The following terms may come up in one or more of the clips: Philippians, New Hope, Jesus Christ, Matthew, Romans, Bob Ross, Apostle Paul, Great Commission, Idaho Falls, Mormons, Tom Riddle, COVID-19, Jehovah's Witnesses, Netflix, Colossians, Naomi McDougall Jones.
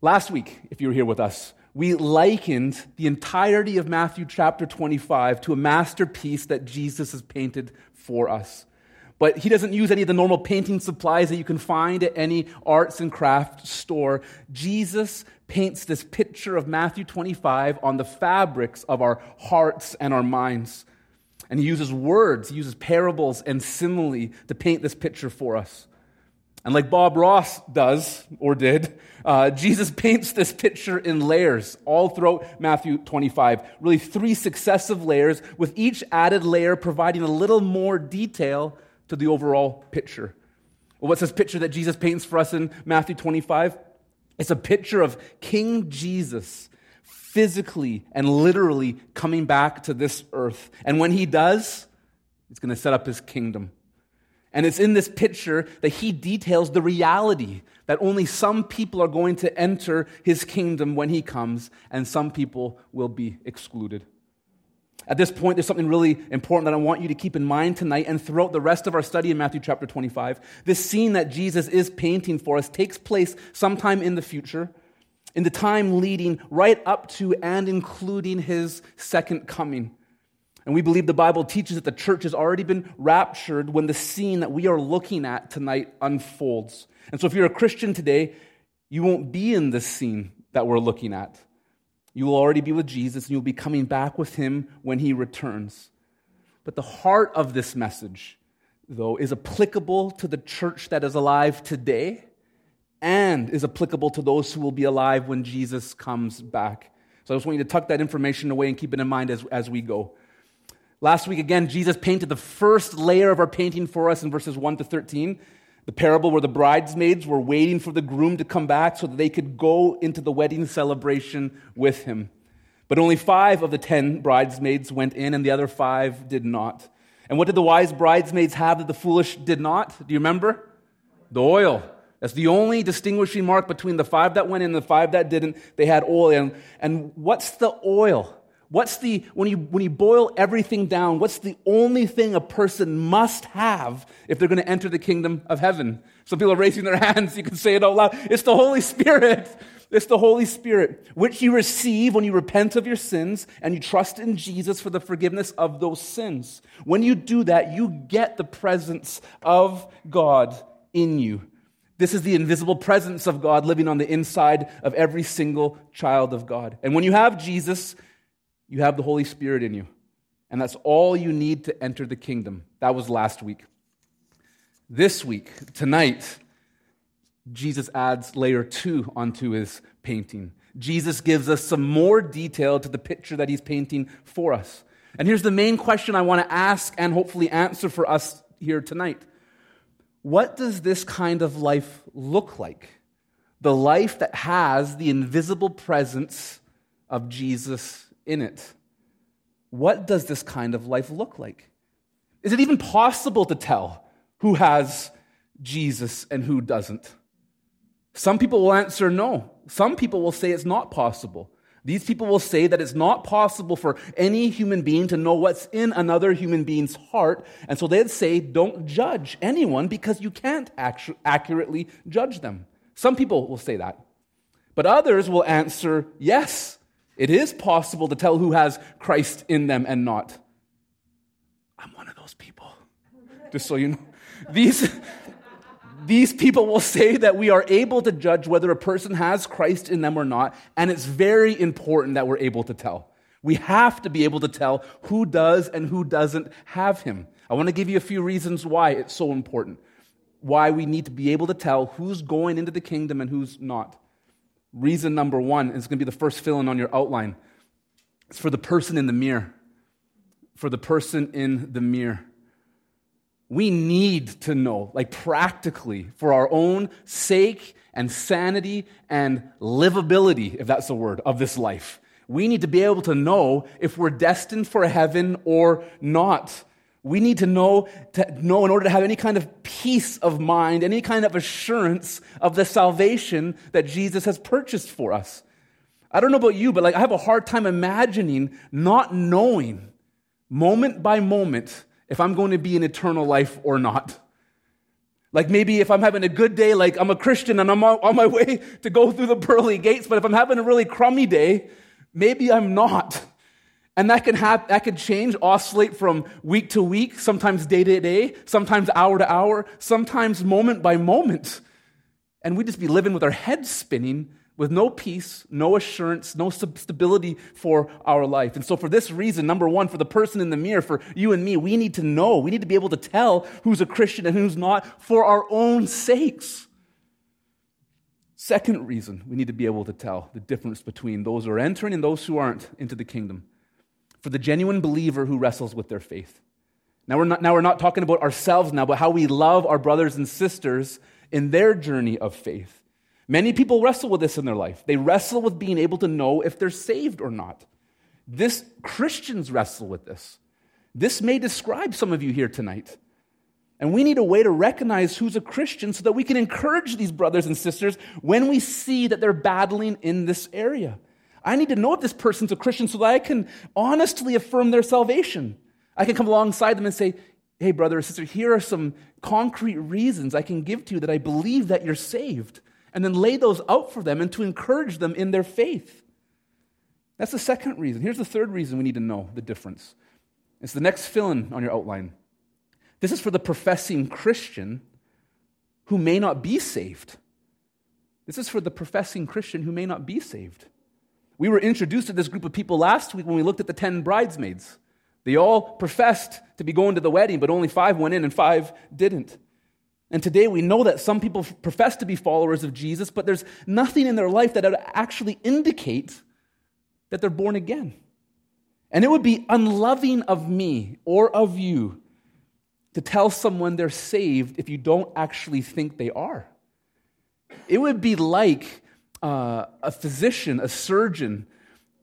Last week, if you were here with us, we likened the entirety of Matthew chapter 25 to a masterpiece that Jesus has painted for us. But he doesn't use any of the normal painting supplies that you can find at any arts and craft store. Jesus paints this picture of Matthew 25 on the fabrics of our hearts and our minds. And he uses words, he uses parables and simile to paint this picture for us. And like Bob Ross does, or did, Jesus paints this picture in layers all throughout Matthew 25. Really three successive layers, with each added layer providing a little more detail to the overall picture. Well, what's this picture that Jesus paints for us in Matthew 25? It's a picture of King Jesus physically and literally coming back to this earth. And when he does, he's going to set up his kingdom. And it's in this picture that he details the reality that only some people are going to enter his kingdom when he comes, and some people will be excluded. At this point, there's something really important that I want you to keep in mind tonight and throughout the rest of our study in Matthew chapter 25. This scene that Jesus is painting for us takes place sometime in the future, in the time leading right up to and including his second coming. And we believe the Bible teaches that the church has already been raptured when the scene that we are looking at tonight unfolds. And so if you're a Christian today, you won't be in this scene that we're looking at. You will already be with Jesus, and you'll be coming back with him when he returns. But the heart of this message, though, is applicable to the church that is alive today and is applicable to those who will be alive when Jesus comes back. So I just want you to tuck that information away and keep it in mind as we go. Last week, again, Jesus painted the first layer of our painting for us in verses 1 to 13, the parable where the bridesmaids were waiting for the groom to come back so that they could go into the wedding celebration with him. But only 5 of the 10 bridesmaids went in, and the other 5 did not. And what did the wise bridesmaids have that the foolish did not? Do you remember? The oil. That's the only distinguishing mark between the 5 that went in and the 5 that didn't. They had oil. And what's the oil? What's the, when you boil everything down, what's the only thing a person must have if they're going to enter the kingdom of heaven? Some people are raising their hands. You can say it out loud. It's the Holy Spirit. It's the Holy Spirit, which you receive when you repent of your sins and you trust in Jesus for the forgiveness of those sins. When you do that, you get the presence of God in you. This is the invisible presence of God living on the inside of every single child of God. And when you have Jesus, you have the Holy Spirit in you, and that's all you need to enter the kingdom. That was last week. This week, tonight, Jesus adds layer 2 onto his painting. Jesus gives us some more detail to the picture that he's painting for us. And here's the main question I want to ask and hopefully answer for us here tonight. What does this kind of life look like? The life that has the invisible presence of Jesus in it. What does this kind of life look like? Is it even possible to tell who has Jesus and who doesn't? Some people will answer no. Some people will say it's not possible. These people will say that it's not possible for any human being to know what's in another human being's heart, and so they'd say don't judge anyone because you can't accurately judge them. Some people will say that. But others will answer yes. It is possible to tell who has Christ in them and not. I'm one of those people, just so you know. These people will say that we are able to judge whether a person has Christ in them or not, and it's very important that we're able to tell. We have to be able to tell who does and who doesn't have him. I want to give you a few reasons why it's so important, why we need to be able to tell who's going into the kingdom and who's not. Reason number 1 is going to be the first fill-in on your outline. It's for the person in the mirror. For the person in the mirror. We need to know, like practically, for our own sake and sanity and livability, if that's the word, of this life. We need to be able to know if we're destined for heaven or not. We need to know in order to have any kind of peace of mind, any kind of assurance of the salvation that Jesus has purchased for us. I don't know about you, but I have a hard time imagining not knowing moment by moment if I'm going to be in eternal life or not. Like maybe if I'm having a good day, like I'm a Christian and I'm on my way to go through the pearly gates, but if I'm having a really crummy day, maybe I'm not. And that could change, oscillate from week to week, sometimes day to day, sometimes hour to hour, sometimes moment by moment. And we'd just be living with our heads spinning with no peace, no assurance, no stability for our life. And so for this reason, number one, for the person in the mirror, for you and me, we need to know, we need to be able to tell who's a Christian and who's not for our own sakes. Second reason, we need to be able to tell the difference between those who are entering and those who aren't into the kingdom. For the genuine believer who wrestles with their faith. Now we're not talking about ourselves now, but how we love our brothers and sisters in their journey of faith. Many people wrestle with this in their life. They wrestle with being able to know if they're saved or not. Christians wrestle with this. This may describe some of you here tonight. And we need a way to recognize who's a Christian so that we can encourage these brothers and sisters when we see that they're battling in this area. I need to know if this person's a Christian so that I can honestly affirm their salvation. I can come alongside them and say, hey, brother or sister, here are some concrete reasons I can give to you that I believe that you're saved. And then lay those out for them and to encourage them in their faith. That's the second reason. Here's the third reason we need to know the difference. It's the next fill-in on your outline. This is for the professing Christian who may not be saved. This is for the professing Christian who may not be saved. We were introduced to this group of people last week when we looked at the 10 bridesmaids. They all professed to be going to the wedding, but only 5 went in and 5 didn't. And today we know that some people profess to be followers of Jesus, but there's nothing in their life that would actually indicate that they're born again. And it would be unloving of me or of you to tell someone they're saved if you don't actually think they are. It would be like a physician, a surgeon,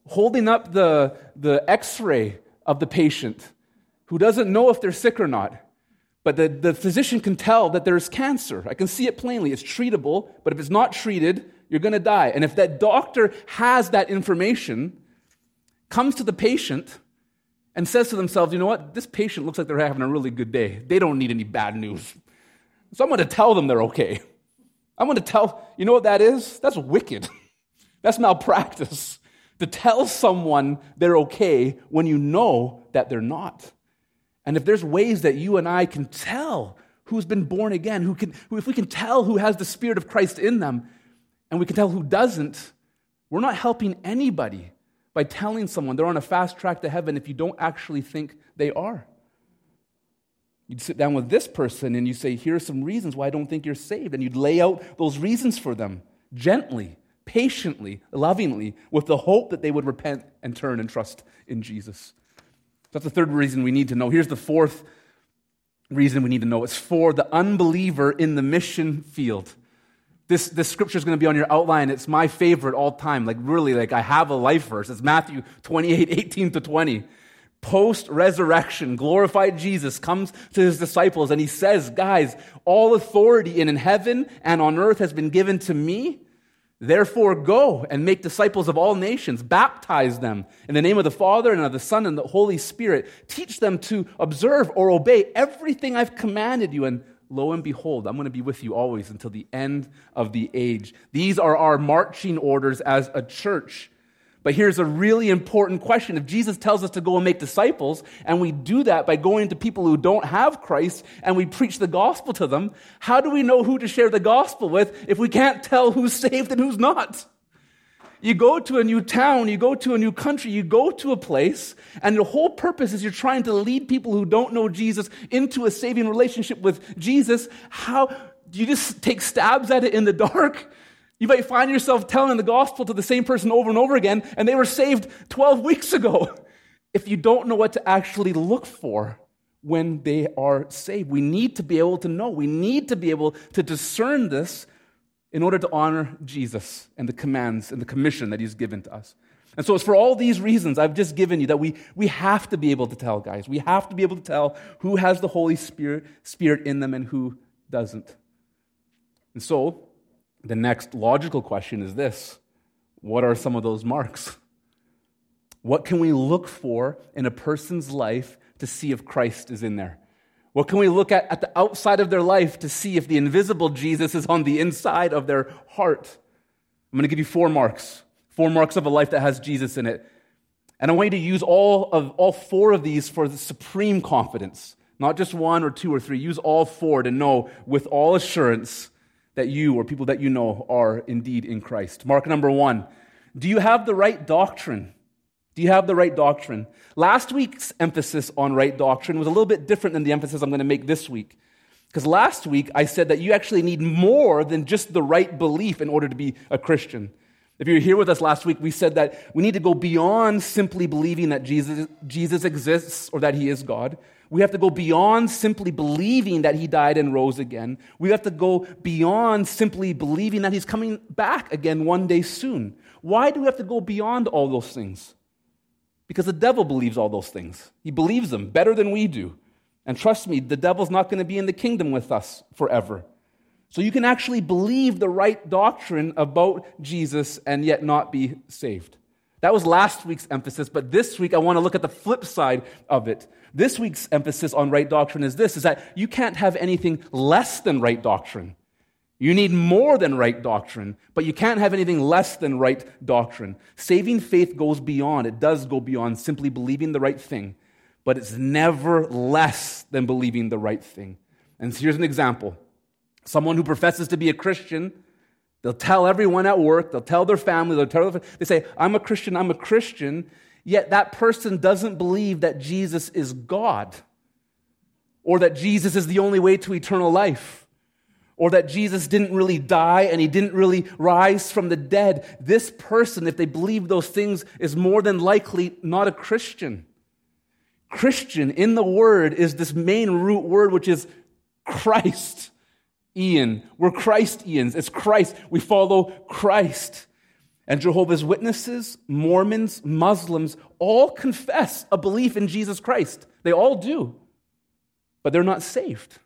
holding up the x-ray of the patient who doesn't know if they're sick or not. But the physician can tell that there's cancer. I can see it plainly. It's treatable, but if it's not treated, you're going to die. And if that doctor has that information, comes to the patient and says to themselves, you know what, this patient looks like they're having a really good day. They don't need any bad news. So I'm going to tell them they're okay. I'm going to tell, you know what that is? That's wicked. That's malpractice. To tell someone they're okay when you know that they're not. And if there's ways that you and I can tell who's been born again, if we can tell who has the Spirit of Christ in them, and we can tell who doesn't, we're not helping anybody by telling someone they're on a fast track to heaven if you don't actually think they are. You'd sit down with this person and you say, here are some reasons why I don't think you're saved. And you'd lay out those reasons for them gently, patiently, lovingly, with the hope that they would repent and turn and trust in Jesus. That's the third reason we need to know. Here's the fourth reason we need to know. It's for the unbeliever in the mission field. This scripture is going to be on your outline. It's my favorite all time. I have a life verse. It's Matthew 28:18-20. Post-resurrection, glorified Jesus comes to his disciples and he says, guys, all authority in heaven and on earth has been given to me. Therefore, go and make disciples of all nations, baptize them in the name of the Father and of the Son and the Holy Spirit. Teach them to observe or obey everything I've commanded you. And lo and behold, I'm going to be with you always until the end of the age. These are our marching orders as a church. But here's a really important question. If Jesus tells us to go and make disciples, and we do that by going to people who don't have Christ, and we preach the gospel to them, how do we know who to share the gospel with if we can't tell who's saved and who's not? You go to a new town, you go to a new country, you go to a place, and the whole purpose is you're trying to lead people who don't know Jesus into a saving relationship with Jesus. How do you just take stabs at it in the dark? You might find yourself telling the gospel to the same person over and over again, and they were saved 12 weeks ago. If you don't know what to actually look for when they are saved, we need to be able to know. We need to be able to discern this in order to honor Jesus and the commands and the commission that he's given to us. And so it's for all these reasons I've just given you that we have to be able to tell, guys. We have to be able to tell who has the Holy Spirit in them and who doesn't. And so the next logical question is this: what are some of those marks? What can we look for in a person's life to see if Christ is in there? What can we look at the outside of their life to see if the invisible Jesus is on the inside of their heart? I'm going to give you 4 marks. 4 marks of a life that has Jesus in it. And I want you to use all four of these for the supreme confidence. Not just 1 or 2 or 3. Use all 4 to know with all assurance that you or people that you know are indeed in Christ. Mark number 1. Do you have the right doctrine? Do you have the right doctrine? Last week's emphasis on right doctrine was a little bit different than the emphasis I'm going to make this week. Because last week I said that you actually need more than just the right belief in order to be a Christian. If you were here with us last week, we said that we need to go beyond simply believing that Jesus exists or that he is God. We have to go beyond simply believing that he died and rose again. We have to go beyond simply believing that he's coming back again one day soon. Why do we have to go beyond all those things? Because the devil believes all those things. He believes them better than we do. And trust me, the devil's not going to be in the kingdom with us forever. So you can actually believe the right doctrine about Jesus and yet not be saved. That was last week's emphasis, but this week I want to look at the flip side of it. This week's emphasis on right doctrine is this, is that you can't have anything less than right doctrine. You need more than right doctrine, but you can't have anything less than right doctrine. Saving faith goes beyond. It does go beyond simply believing the right thing, but it's never less than believing the right thing. And here's an example. Someone who professes to be a Christian, they'll tell everyone at work, they'll tell their family, they say, I'm a Christian, yet that person doesn't believe that Jesus is God, or that Jesus is the only way to eternal life, or that Jesus didn't really die and he didn't really rise from the dead. This person, if they believe those things, is more than likely not a Christian. Christian in the word is this main root word, which is Christian. We're Christians. It's Christ. We follow Christ. And Jehovah's Witnesses, Mormons, Muslims all confess a belief in Jesus Christ. They all do. But they're not saved.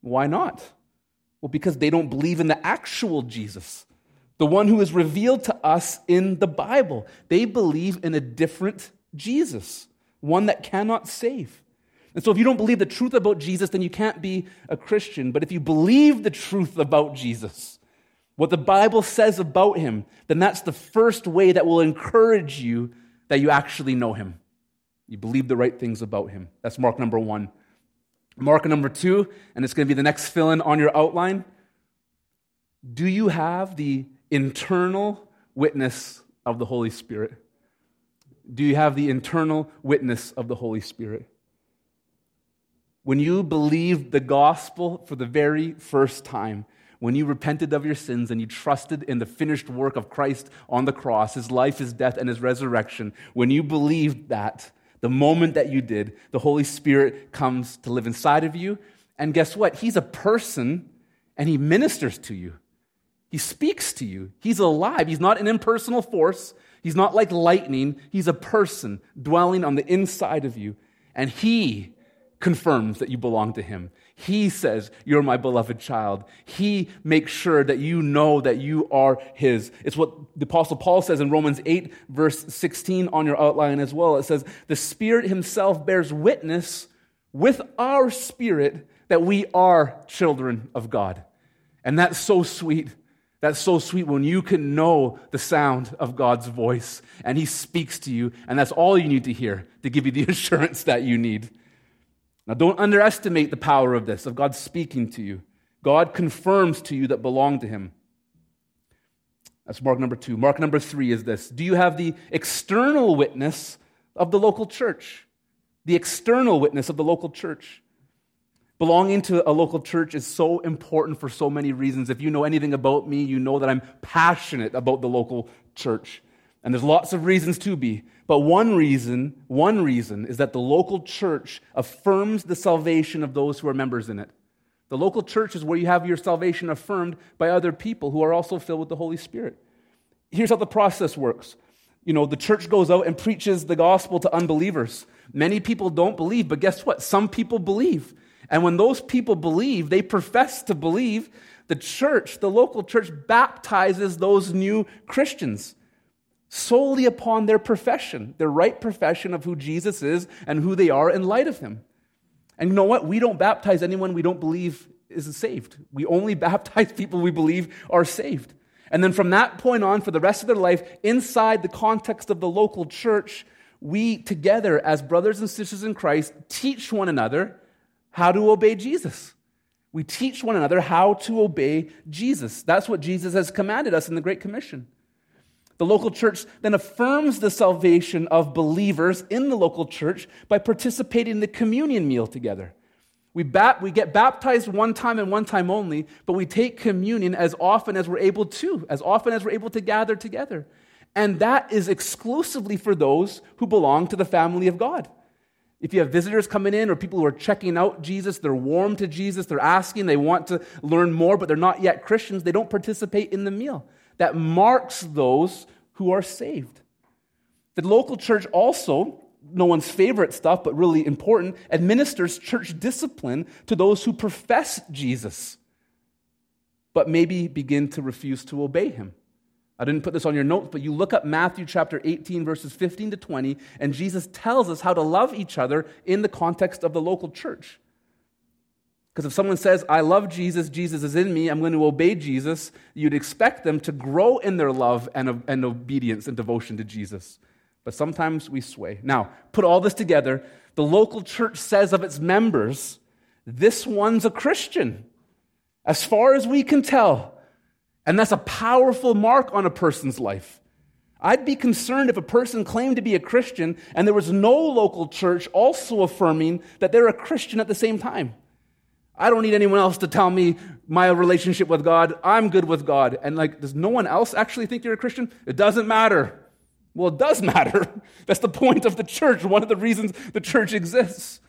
Why not? Well, because they don't believe in the actual Jesus, the one who is revealed to us in the Bible. They believe in a different Jesus, one that cannot save. And so if you don't believe the truth about Jesus, then you can't be a Christian. But if you believe the truth about Jesus, what the Bible says about him, then that's the first way that will encourage you that you actually know him. You believe the right things about him. That's mark number 1. Mark number 2, and it's going to be the next fill-in on your outline. Do you have the internal witness of the Holy Spirit? Do you have the internal witness of the Holy Spirit? When you believed the gospel for the very first time, when you repented of your sins and you trusted in the finished work of Christ on the cross, his life, his death, and his resurrection, when you believed that, the moment that you did, the Holy Spirit comes to live inside of you. And guess what? He's a person and he ministers to you. He speaks to you. He's alive. He's not an impersonal force. He's not like lightning. He's a person dwelling on the inside of you. And he confirms that you belong to him. He says, you're my beloved child. He makes sure that you know that you are his. It's what the Apostle Paul says in Romans 8, verse 16 on your outline as well. It says, the Spirit himself bears witness with our spirit that we are children of God. And that's so sweet. That's so sweet when you can know the sound of God's voice and he speaks to you. And that's all you need to hear to give you the assurance that you need. Now, don't underestimate the power of this, of God speaking to you. God confirms to you that belong to him. That's mark number 2. Mark number 3 is this. Do you have the external witness of the local church? The external witness of the local church. Belonging to a local church is so important for so many reasons. If you know anything about me, you know that I'm passionate about the local church. And there's lots of reasons to be. But one reason is that the local church affirms the salvation of those who are members in it. The local church is where you have your salvation affirmed by other people who are also filled with the Holy Spirit. Here's how the process works. You know, the church goes out and preaches the gospel to unbelievers. Many people don't believe, but guess what? Some people believe. And when those people believe, they profess to believe, the church, the local church, baptizes those new Christians solely upon their profession, their right profession of who Jesus is and who they are in light of him. And you know what? We don't baptize anyone we don't believe isn't saved. We only baptize people we believe are saved. And then from that point on, for the rest of their life, inside the context of the local church, we together as brothers and sisters in Christ teach one another how to obey Jesus. We teach one another how to obey Jesus. That's what Jesus has commanded us in the Great Commission. The local church then affirms the salvation of believers in the local church by participating in the communion meal together. We get baptized one time and one time only, but we take communion as often as we're able to, as often as we're able to gather together. And that is exclusively for those who belong to the family of God. If you have visitors coming in or people who are checking out Jesus, they're warm to Jesus, they're asking, they want to learn more, but they're not yet Christians, they don't participate in the meal. That marks those who are saved. The local church also, no one's favorite stuff, but really important, administers church discipline to those who profess Jesus, but maybe begin to refuse to obey him. I didn't put this on your notes, but you look up Matthew chapter 18, verses 15 to 20, and Jesus tells us how to love each other in the context of the local church. Because if someone says, I love Jesus, Jesus is in me, I'm going to obey Jesus, you'd expect them to grow in their love and obedience and devotion to Jesus. But sometimes we sway. Now, put all this together, the local church says of its members, this one's a Christian, as far as we can tell. And that's a powerful mark on a person's life. I'd be concerned if a person claimed to be a Christian and there was no local church also affirming that they're a Christian at the same time. I don't need anyone else to tell me my relationship with God. I'm good with God. And does no one else actually think you're a Christian? It doesn't matter. Well, it does matter. That's the point of the church. One of the reasons the church exists.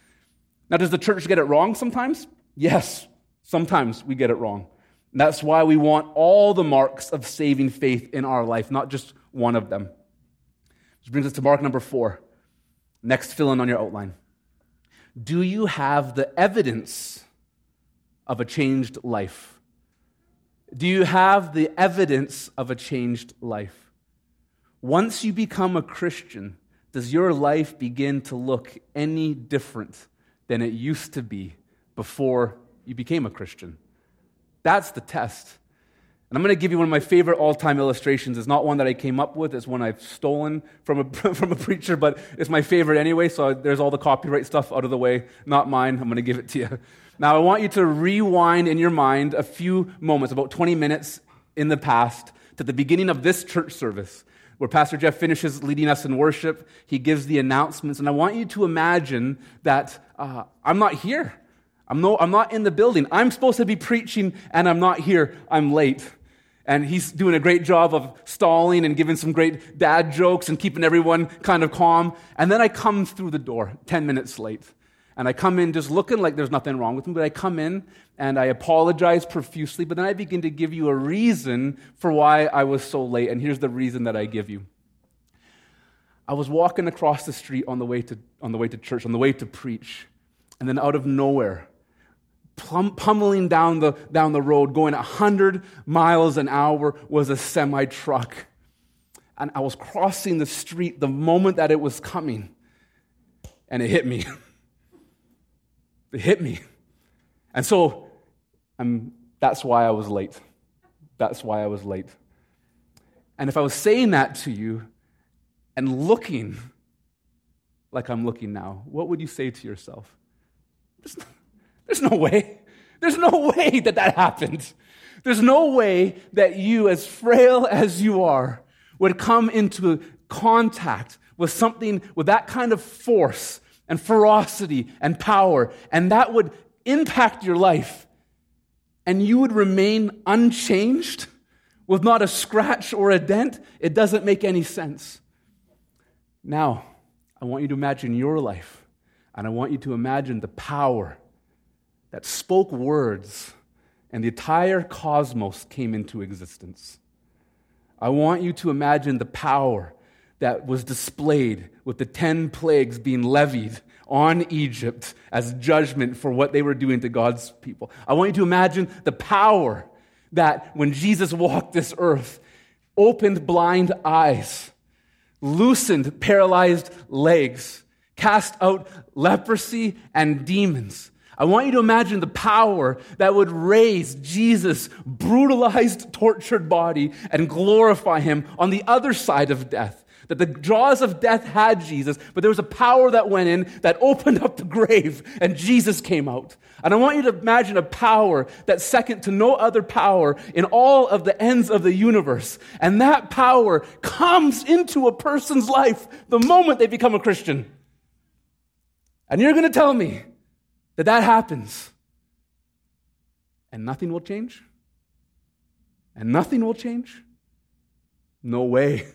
Now, does the church get it wrong sometimes? Yes, sometimes we get it wrong. That's why we want all the marks of saving faith in our life, not just one of them. Which brings us to mark number 4. Next, fill in on your outline. Do you have the evidence of a changed life? Do you have the evidence of a changed life? Once you become a Christian, does your life begin to look any different than it used to be before you became a Christian? That's the test. And I'm going to give you one of my favorite all-time illustrations. It's not one that I came up with. It's one I've stolen from a preacher, but it's my favorite anyway, so there's all the copyright stuff out of the way. Not mine. I'm going to give it to you. Now, I want you to rewind in your mind a few moments, about 20 minutes in the past, to the beginning of this church service, where Pastor Jeff finishes leading us in worship. He gives the announcements, and I want you to imagine that I'm not here. I'm not in the building. I'm supposed to be preaching, and I'm not here. I'm late. And he's doing a great job of stalling and giving some great dad jokes and keeping everyone kind of calm. And then I come through the door 10 minutes late. And I come in just looking like there's nothing wrong with me, but I come in and I apologize profusely, but then I begin to give you a reason for why I was so late. And here's the reason that I give you. I was walking across the street on the way to church, on the way to preach, and then out of nowhere, pummeling down the road, going 100 miles an hour, was a semi-truck. And I was crossing the street the moment that it was coming, and it hit me. It hit me. And so, that's why I was late. That's why I was late. And if I was saying that to you and looking like I'm looking now, what would you say to yourself? There's no way. There's no way that happened. There's no way that you, as frail as you are, would come into contact with something with that kind of force and ferocity and power, and that would impact your life, and you would remain unchanged with not a scratch or a dent. It doesn't make any sense. Now, I want you to imagine your life. And I want you to imagine the power that spoke words and the entire cosmos came into existence. I want you to imagine the power that was displayed with the 10 plagues being levied on Egypt as judgment for what they were doing to God's people. I want you to imagine the power that when Jesus walked this earth, opened blind eyes, loosened paralyzed legs, cast out leprosy and demons. I want you to imagine the power that would raise Jesus' brutalized, tortured body and glorify him on the other side of death. That the jaws of death had Jesus, but there was a power that went in that opened up the grave, and Jesus came out. And I want you to imagine a power that's second to no other power in all of the ends of the universe. And that power comes into a person's life the moment they become a Christian. And you're going to tell me that that happens, and nothing will change? And nothing will change? No way.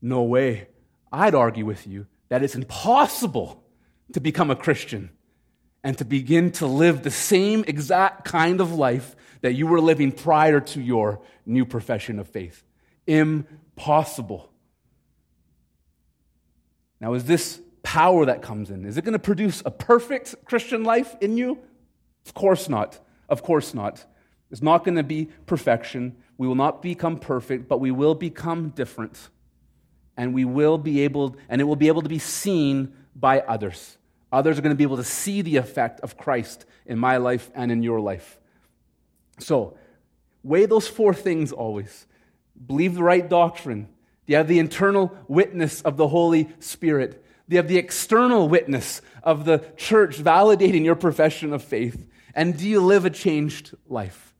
No way. I'd argue with you that it's impossible to become a Christian and to begin to live the same exact kind of life that you were living prior to your new profession of faith. Impossible. Now, is this power that comes in, is it going to produce a perfect Christian life in you? Of course not. Of course not. It's not going to be perfection. We will not become perfect, but we will become different. And we will be able, and it will be able to be seen by others. Others are going to be able to see the effect of Christ in my life and in your life. So, weigh those four things always. Believe the right doctrine. Do you have the internal witness of the Holy Spirit? Do you have the external witness of the church validating your profession of faith? And do you live a changed life?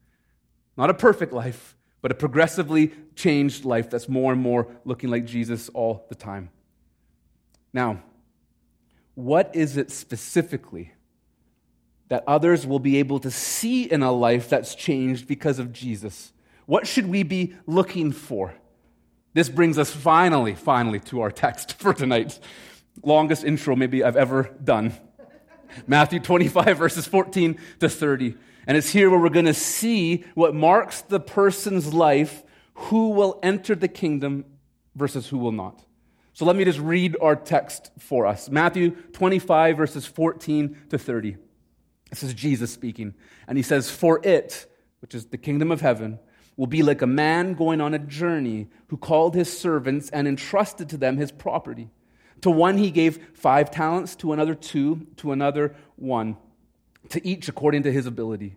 Not a perfect life, but a progressively changed life that's more and more looking like Jesus all the time. Now, what is it specifically that others will be able to see in a life that's changed because of Jesus? What should we be looking for? This brings us finally to our text for tonight's longest intro maybe I've ever done. Matthew 25, verses 14 to 30. And it's here where we're going to see what marks the person's life, who will enter the kingdom versus who will not. So let me just read our text for us. Matthew 25, verses 14 to 30. This is Jesus speaking. And he says, "For it," which is the kingdom of heaven, "will be like a man going on a journey who called his servants and entrusted to them his property. To one he gave 5 talents, to another 2, to another 1, to each according to his ability.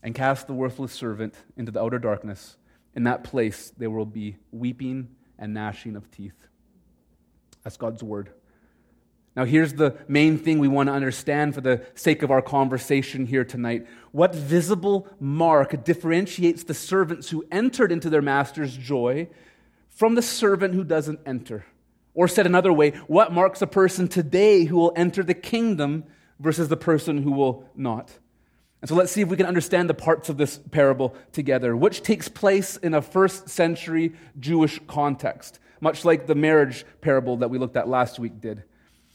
And cast the worthless servant into the outer darkness. In that place there will be weeping and gnashing of teeth." That's God's word. Now here's the main thing we want to understand for the sake of our conversation here tonight. What visible mark differentiates the servants who entered into their master's joy from the servant who doesn't enter? Or said another way, what marks a person today who will enter the kingdom versus the person who will not? And so let's see if we can understand the parts of this parable together, which takes place in a first century Jewish context, much like the marriage parable that we looked at last week did.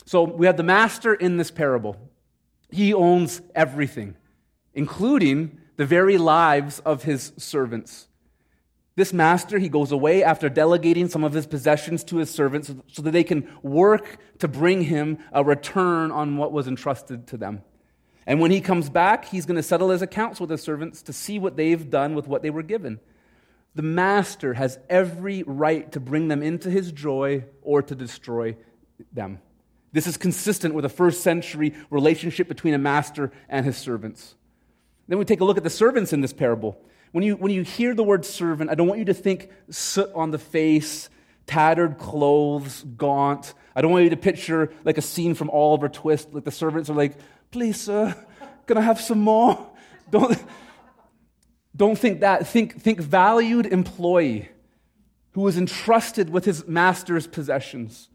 So we have the master in this parable. He owns everything, including the very lives of his servants. This master, he goes away after delegating some of his possessions to his servants so that they can work to bring him a return on what was entrusted to them. And when he comes back, he's going to settle his accounts with his servants to see what they've done with what they were given. The master has every right to bring them into his joy or to destroy them. This is consistent with a first century relationship between a master and his servants. Then we take a look at the servants in this parable. When you hear the word servant, I don't want you to think soot on the face, tattered clothes, gaunt. I don't want you to picture like a scene from Oliver Twist, like the servants are like, "Please, sir, can I have some more?" Don't think that. Think valued employee who was entrusted with his master's possessions.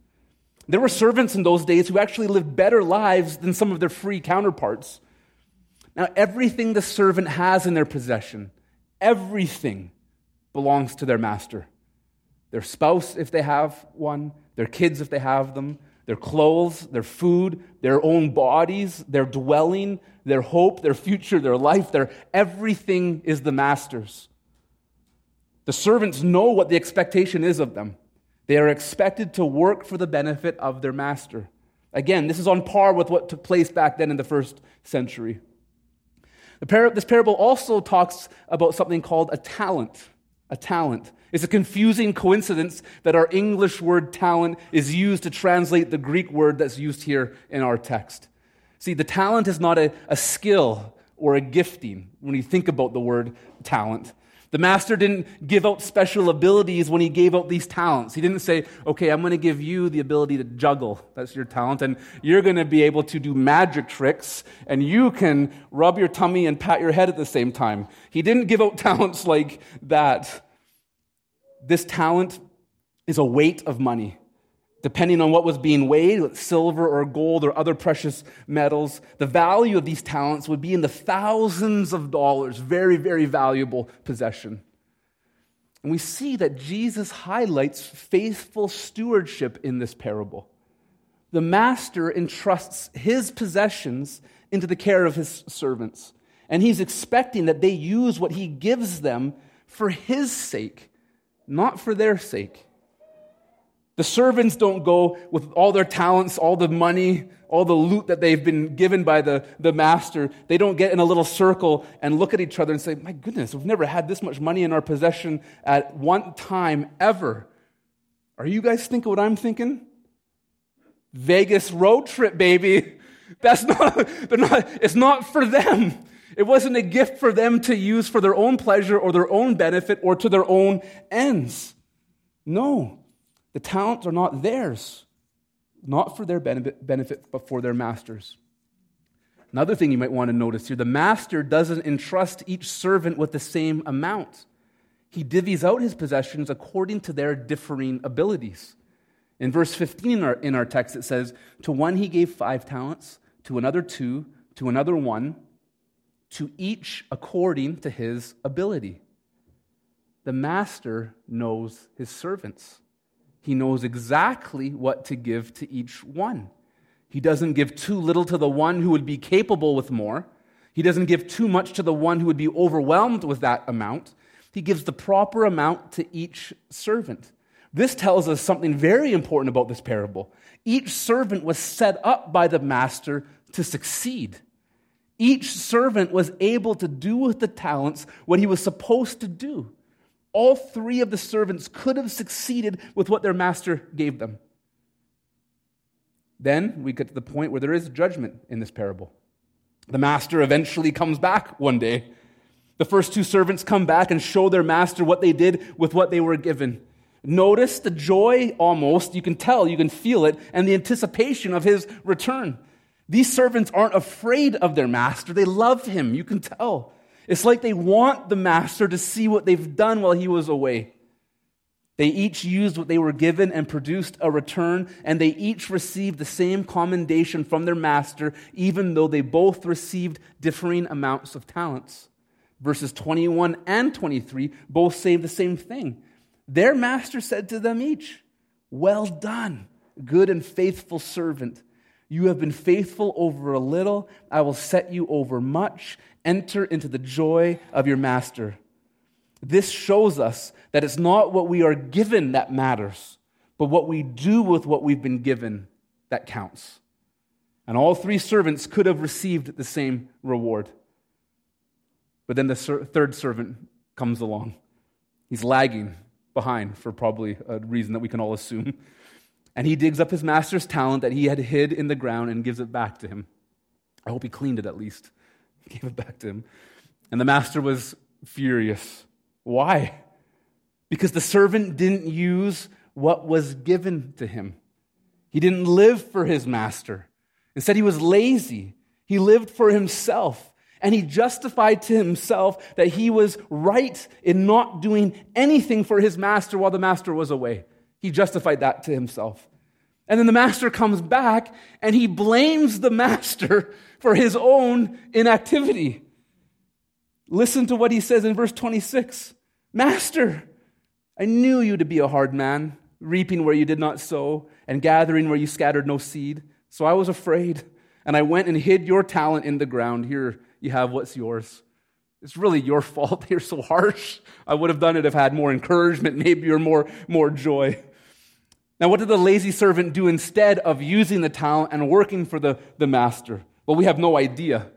There were servants in those days who actually lived better lives than some of their free counterparts. Now, everything the servant has in their possession, everything belongs to their master. Their spouse, if they have one, their kids, if they have them, their clothes, their food, their own bodies, their dwelling, their hope, their future, their life, their everything is the master's. The servants know what the expectation is of them. They are expected to work for the benefit of their master. Again, this is on par with what took place back then in the first century. This parable also talks about something called a talent. A talent. It's a confusing coincidence that our English word talent is used to translate the Greek word that's used here in our text. See, the talent is not a skill or a gifting when you think about the word talent. The master didn't give out special abilities when he gave out these talents. He didn't say, "Okay, I'm going to give you the ability to juggle. That's your talent. And you're going to be able to do magic tricks. And you can rub your tummy and pat your head at the same time." He didn't give out talents like that. This talent is a weight of money. Depending on what was being weighed, silver or gold or other precious metals, the value of these talents would be in the thousands of dollars, very, very valuable possession. And we see that Jesus highlights faithful stewardship in this parable. The master entrusts his possessions into the care of his servants, and he's expecting that they use what he gives them for his sake, not for their sake. The servants don't go with all their talents, all the money, all the loot that they've been given by the master. They don't get in a little circle and look at each other and say, "My goodness, we've never had this much money in our possession at one time ever. Are you guys thinking what I'm thinking? Vegas road trip, baby." It's not for them. It wasn't a gift for them to use for their own pleasure or their own benefit or to their own ends. No. The talents are not theirs, not for their benefit, but for their master's. Another thing you might want to notice here, the master doesn't entrust each servant with the same amount. He divvies out his possessions according to their differing abilities. In verse 15 in our text, it says, "To one he gave 5 talents, to another 2, to another 1, to each according to his ability." The master knows his servants. He knows exactly what to give to each one. He doesn't give too little to the one who would be capable with more. He doesn't give too much to the one who would be overwhelmed with that amount. He gives the proper amount to each servant. This tells us something very important about this parable. Each servant was set up by the master to succeed. Each servant was able to do with the talents what he was supposed to do. All 3 of the servants could have succeeded with what their master gave them. Then we get to the point where there is judgment in this parable. The master eventually comes back one day. The first 2 servants come back and show their master what they did with what they were given. Notice the joy almost, you can tell, you can feel it, and the anticipation of his return. These servants aren't afraid of their master. They love him, you can tell. It's like they want the master to see what they've done while he was away. They each used what they were given and produced a return, and they each received the same commendation from their master, even though they both received differing amounts of talents. Verses 21 and 23 both say the same thing. Their master said to them each, "Well done, good and faithful servant. You have been faithful over a little. I will set you over much. Enter into the joy of your master." This shows us that it's not what we are given that matters, but what we do with what we've been given that counts. And all three servants could have received the same reward. But then the third servant comes along. He's lagging behind for probably a reason that we can all assume. And he digs up his master's talent that he had hid in the ground and gives it back to him. I hope he cleaned it at least. He gave it back to him. And the master was furious. Why? Because the servant didn't use what was given to him. He didn't live for his master. Instead, he was lazy. He lived for himself. And he justified to himself that he was right in not doing anything for his master while the master was away. He justified that to himself. And then the master comes back and he blames the master for his own inactivity. Listen to what he says in verse 26. "Master, I knew you to be a hard man, reaping where you did not sow and gathering where you scattered no seed. So I was afraid, and I went and hid your talent in the ground. Here you have what's yours." It's really your fault. You're so harsh. I would have done it if I had more encouragement, maybe, or more joy. Now, what did the lazy servant do instead of using the talent and working for the master? Well, we have no idea.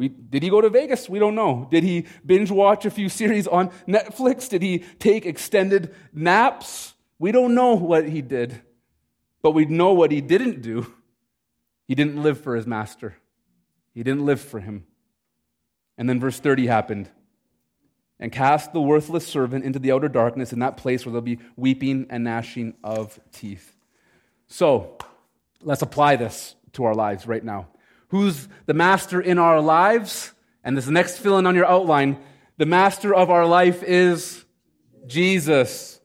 Did he go to Vegas? We don't know. Did he binge watch a few series on Netflix? Did he take extended naps? We don't know what he did, but we know what he didn't do. He didn't live for his master. He didn't live for him. And then verse 30 happened. "And cast the worthless servant into the outer darkness, in that place where there'll be weeping and gnashing of teeth." So let's apply this to our lives right now. Who's the master in our lives? And this next fill-in on your outline, the master of our life is Jesus.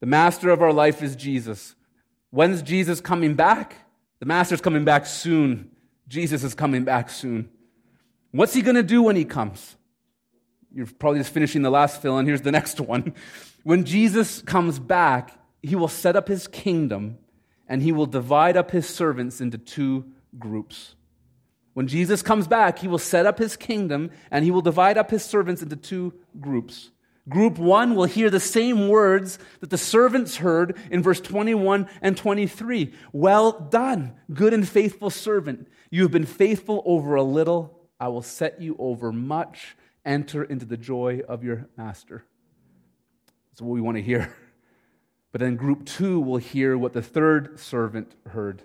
The master of our life is Jesus. When's Jesus coming back? The master's coming back soon. Jesus is coming back soon. What's he going to do when he comes? You're probably just finishing the last fill-in. Here's the next one. When Jesus comes back, he will set up his kingdom, and he will divide up his servants into two groups. When Jesus comes back, he will set up his kingdom, and he will divide up his servants into two groups. Group one will hear the same words that the servants heard in verse 21 and 23. "Well done, good and faithful servant. You have been faithful over a little. I will set you over much. Enter into the joy of your master." That's what we want to hear. But then group two will hear what the third servant heard.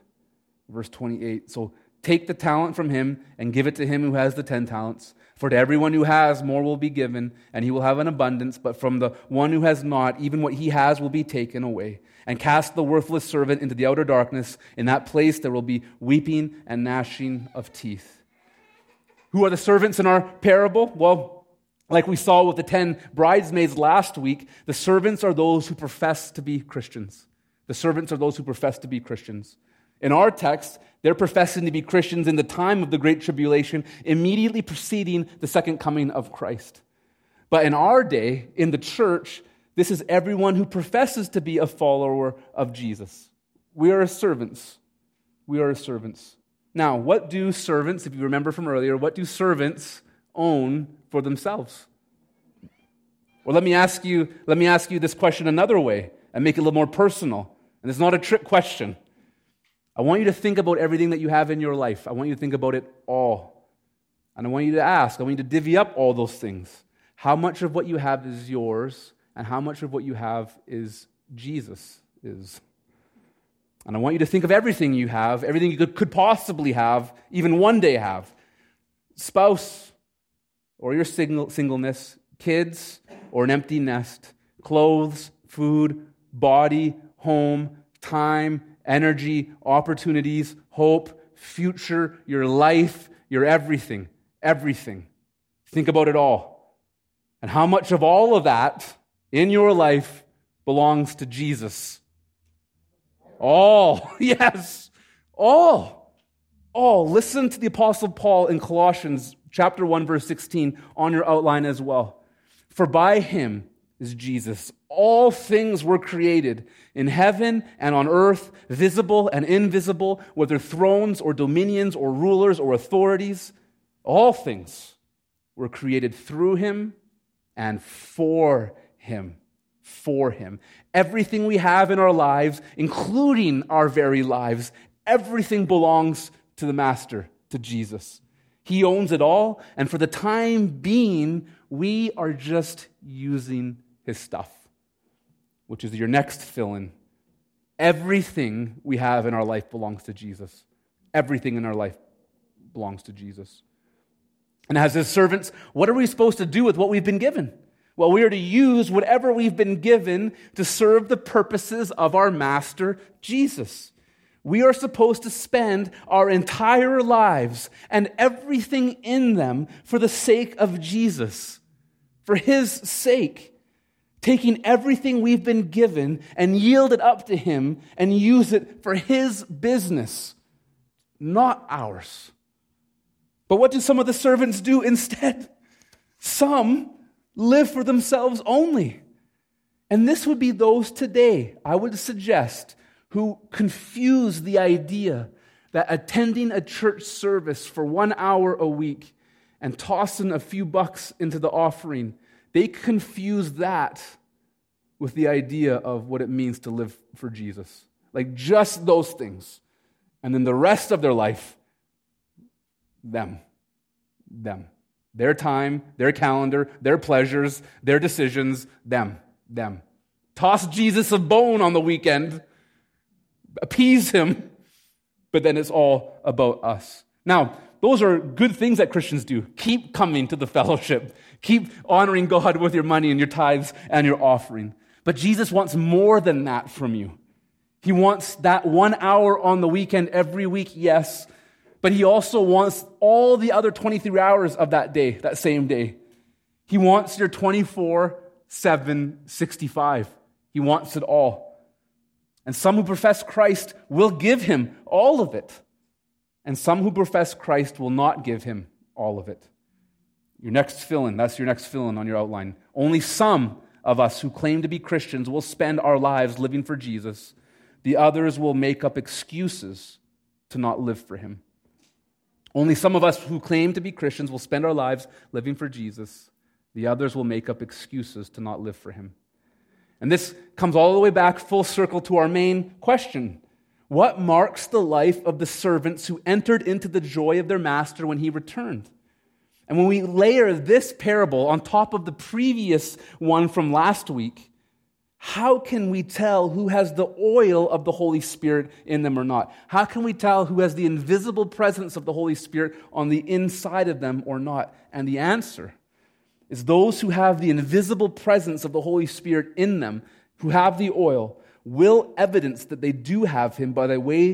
Verse 28. "So take the talent from him and give it to him who has the 10 talents. For to everyone who has, more will be given, and he will have an abundance. But from the one who has not, even what he has will be taken away. And cast the worthless servant into the outer darkness. In that place there will be weeping and gnashing of teeth." Who are the servants in our parable? Well, like we saw with the 10 bridesmaids last week, the servants are those who profess to be Christians. The servants are those who profess to be Christians. In our text, they're professing to be Christians in the time of the Great Tribulation, immediately preceding the second coming of Christ. But in our day, in the church, this is everyone who professes to be a follower of Jesus. We are his servants. We are his servants. Now, what do servants, if you remember from earlier, what do servants own for themselves? Well, let me ask you this question another way and make it a little more personal. And it's not a trick question. I want you to think about everything that you have in your life. I want you to think about it all. And I want you to ask, I want you to divvy up all those things. How much of what you have is yours, and how much of what you have is Jesus'? And I want you to think of everything you have, everything you could possibly have, even one day have. Spouse, or your singleness, kids, or an empty nest, clothes, food, body, home, time, energy, opportunities, hope, future, your life, your everything, everything. Think about it all. And how much of all of that in your life belongs to Jesus. All, yes, all. Listen to the Apostle Paul in Colossians chapter 1, verse 16 on your outline as well. For by him is Jesus. All things were created in heaven and on earth, visible and invisible, whether thrones or dominions or rulers or authorities. All things were created through him and for him. For him. Everything we have in our lives, including our very lives, everything belongs to the Master, to Jesus. He owns it all, and for the time being, we are just using his stuff, which is your next fill-in. Everything we have in our life belongs to Jesus. Everything in our life belongs to Jesus. And as his servants, what are we supposed to do with what we've been given? Well, we are to use whatever we've been given to serve the purposes of our Master, Jesus. We are supposed to spend our entire lives and everything in them for the sake of Jesus, for his sake, taking everything we've been given and yield it up to him and use it for his business, not ours. But what do some of the servants do instead? Some live for themselves only. And this would be those today, I would suggest, who confuse the idea that attending a church service for 1 hour a week and tossing a few bucks into the offering, they confuse that with the idea of what it means to live for Jesus. Like just those things. And then the rest of their life, them. Their time, their calendar, their pleasures, their decisions, them. Toss Jesus a bone on the weekend, appease him, but then it's all about us. Now, those are good things that Christians do. Keep coming to the fellowship. Keep honoring God with your money and your tithes and your offering. But Jesus wants more than that from you. He wants that 1 hour on the weekend every week, yes, but he also wants all the other 23 hours of that day, that same day. He wants your 24/7, 65. He wants it all. And some who profess Christ will give him all of it. And some who profess Christ will not give him all of it. Your next fill-in, that's your next fill-in on your outline. Only some of us who claim to be Christians will spend our lives living for Jesus. The others will make up excuses to not live for him. Only some of us who claim to be Christians will spend our lives living for Jesus. The others will make up excuses to not live for him. And this comes all the way back full circle to our main question. What marks the life of the servants who entered into the joy of their master when he returned? And when we layer this parable on top of the previous one from last week, how can we tell who has the oil of the Holy Spirit in them or not? How can we tell who has the invisible presence of the Holy Spirit on the inside of them or not? And the answer is those who have the invisible presence of the Holy Spirit in them, who have the oil, will evidence that they do have him by the way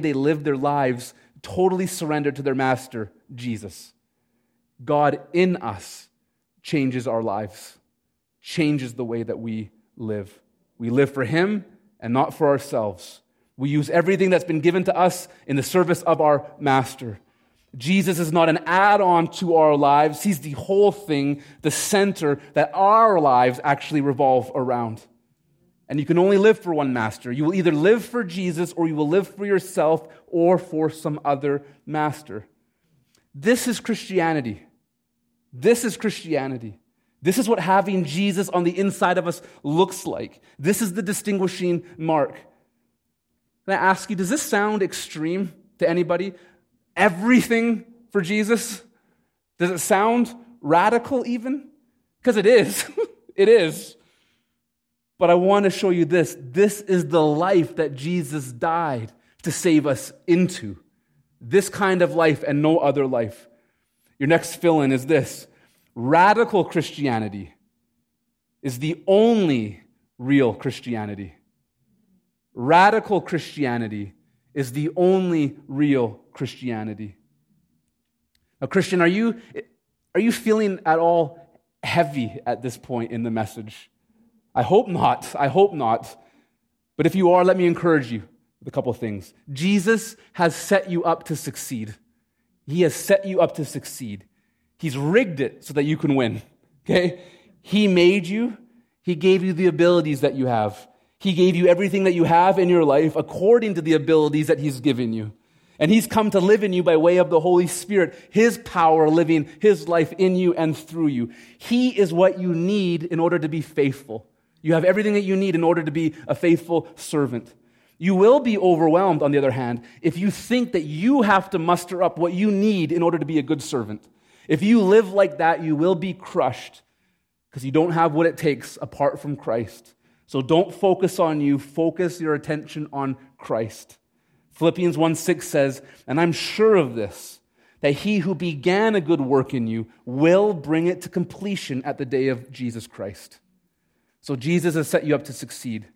they live their lives, totally surrendered to their Master, Jesus. God in us changes our lives, changes the way that we live. We live for him and not for ourselves. We use everything that's been given to us in the service of our Master. Jesus is not an add-on to our lives. He's the whole thing, the center that our lives actually revolve around. And you can only live for one master. You will either live for Jesus or you will live for yourself or for some other master. This is Christianity. This is what having Jesus on the inside of us looks like. This is the distinguishing mark. And I ask you, does this sound extreme to anybody? Everything for Jesus? Does it sound radical even? Because it is. It is. But I want to show you this. This is the life that Jesus died to save us into. This kind of life and no other life. Your next fill-in is this. Radical Christianity is the only real Christianity. Radical Christianity is the only real Christianity. Now, Christian, are you feeling at all heavy at this point in the message? I hope not. I hope not. But if you are, let me encourage you with a couple of things. Jesus has set you up to succeed. He has set you up to succeed. He's rigged it so that you can win, okay? He made you. He gave you the abilities that you have. He gave you everything that you have in your life according to the abilities that he's given you. And he's come to live in you by way of the Holy Spirit, his power living his life in you and through you. He is what you need in order to be faithful. You have everything that you need in order to be a faithful servant. You will be overwhelmed, on the other hand, if you think that you have to muster up what you need in order to be a good servant. If you live like that, you will be crushed because you don't have what it takes apart from Christ. So don't focus on you. Focus your attention on Christ. Philippians 1:6 says, "And I'm sure of this, that he who began a good work in you will bring it to completion at the day of Jesus Christ." So Jesus has set you up to succeed.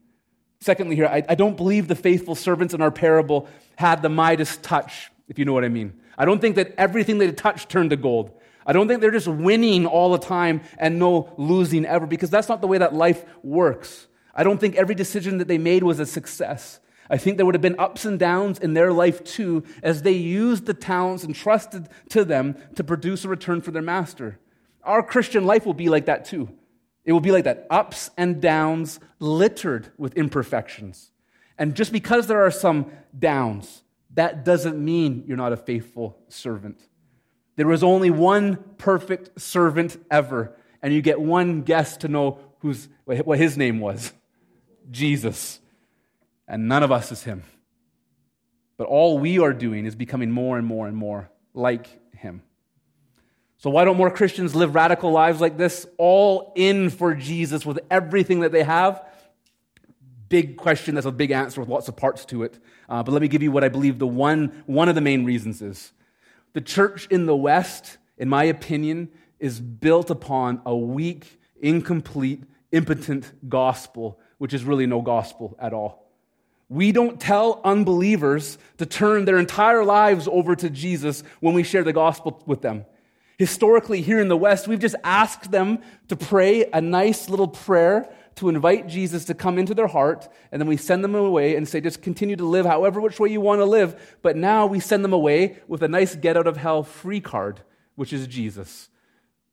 Secondly here, I don't believe the faithful servants in our parable had the Midas touch, if you know what I mean. I don't think that everything they touched turned to gold. I don't think they're just winning all the time and no losing ever, because that's not the way that life works. I don't think every decision that they made was a success. I think there would have been ups and downs in their life too, as they used the talents entrusted to them to produce a return for their master. Our Christian life will be like that too. It will be like that, ups and downs littered with imperfections. And just because there are some downs, that doesn't mean you're not a faithful servant. There was only one perfect servant ever, and you get one guess to know what his name was, Jesus. And none of us is him. But all we are doing is becoming more and more and more like him. So why don't more Christians live radical lives like this, all in for Jesus with everything that they have? Big question, that's a big answer with lots of parts to it. But let me give you what I believe the one of the main reasons is. The church in the West, in my opinion, is built upon a weak, incomplete, impotent gospel, which is really no gospel at all. We don't tell unbelievers to turn their entire lives over to Jesus when we share the gospel with them. Historically, here in the West, we've just asked them to pray a nice little prayer to invite Jesus to come into their heart, and then we send them away and say, just continue to live however which way you want to live, but now we send them away with a nice get-out-of-hell free card, which is Jesus.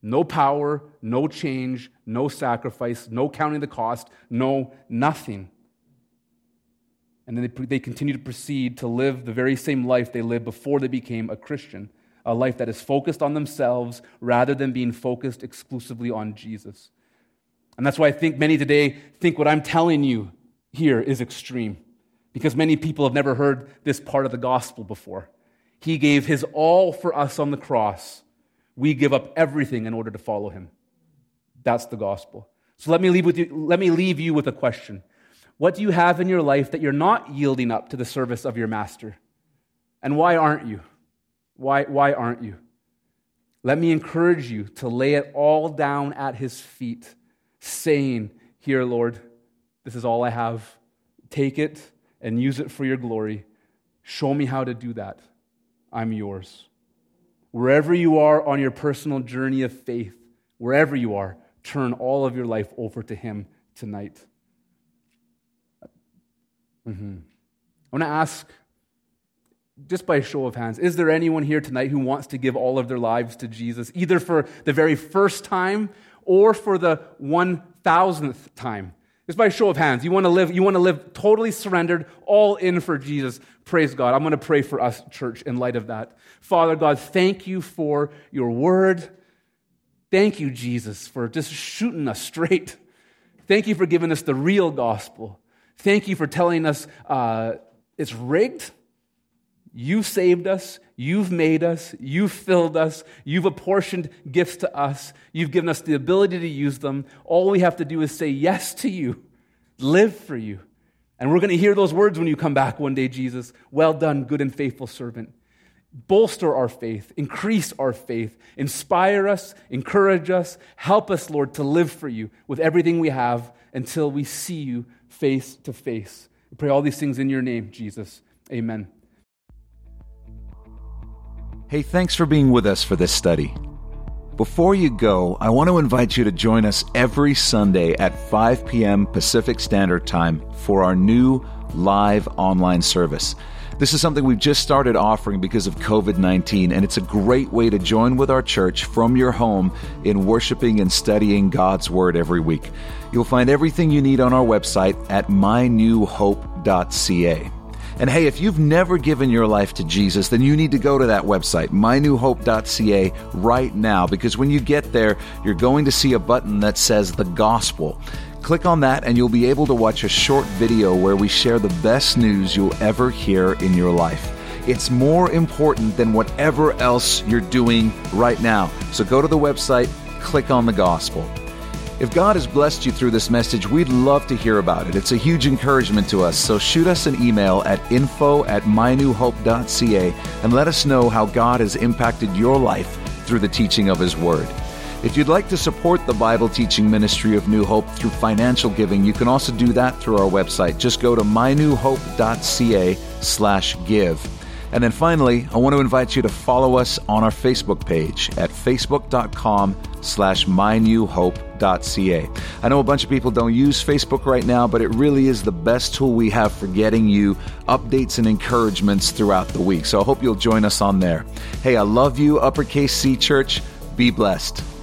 No power, no change, no sacrifice, no counting the cost, no nothing. And then they continue to proceed to live the very same life they lived before they became a Christian, a life that is focused on themselves rather than being focused exclusively on Jesus. And that's why I think many today think what I'm telling you here is extreme, because many people have never heard this part of the gospel before. He gave his all for us on the cross. We give up everything in order to follow him. That's the gospel. So let me leave you with a question. What do you have in your life that you're not yielding up to the service of your master? And why aren't you? Why aren't you? Let me encourage you to lay it all down at his feet, saying, "Here, Lord, this is all I have. Take it and use it for your glory. Show me how to do that. I'm yours." Wherever you are on your personal journey of faith, wherever you are, turn all of your life over to him tonight. I want to ask, just by a show of hands, is there anyone here tonight who wants to give all of their lives to Jesus, either for the very first time or for the 1,000th time? Just by a show of hands, you want to live totally surrendered, all in for Jesus. Praise God. I'm going to pray for us, church, in light of that. Father God, thank you for your word. Thank you, Jesus, for just shooting us straight. Thank you for giving us the real gospel. Thank you for telling us it's rigged. You saved us. You've made us. You've filled us. You've apportioned gifts to us. You've given us the ability to use them. All we have to do is say yes to you, live for you. And we're going to hear those words when you come back one day, Jesus. Well done, good and faithful servant. Bolster our faith, increase our faith, inspire us, encourage us, help us, Lord, to live for you with everything we have until we see you face to face. We pray all these things in your name, Jesus. Amen. Hey, thanks for being with us for this study. Before you go, I want to invite you to join us every Sunday at 5 p.m. Pacific Standard Time for our new live online service. This is something we've just started offering because of COVID-19, and it's a great way to join with our church from your home in worshiping and studying God's Word every week. You'll find everything you need on our website at mynewhope.ca. And hey, if you've never given your life to Jesus, then you need to go to that website, mynewhope.ca, right now, because when you get there, you're going to see a button that says The Gospel. Click on that and you'll be able to watch a short video where we share the best news you'll ever hear in your life. It's more important than whatever else you're doing right now. So go to the website, click on The Gospel. If God has blessed you through this message, we'd love to hear about it. It's a huge encouragement to us. So shoot us an email at info@mynewhope.ca and let us know how God has impacted your life through the teaching of His Word. If you'd like to support the Bible teaching ministry of New Hope through financial giving, you can also do that through our website. Just go to mynewhope.ca/give. And then finally, I want to invite you to follow us on our Facebook page at facebook.com/mynewhope.ca. I know a bunch of people don't use Facebook right now, but it really is the best tool we have for getting you updates and encouragements throughout the week. So I hope you'll join us on there. Hey, I love you, Uppercase C Church. Be blessed.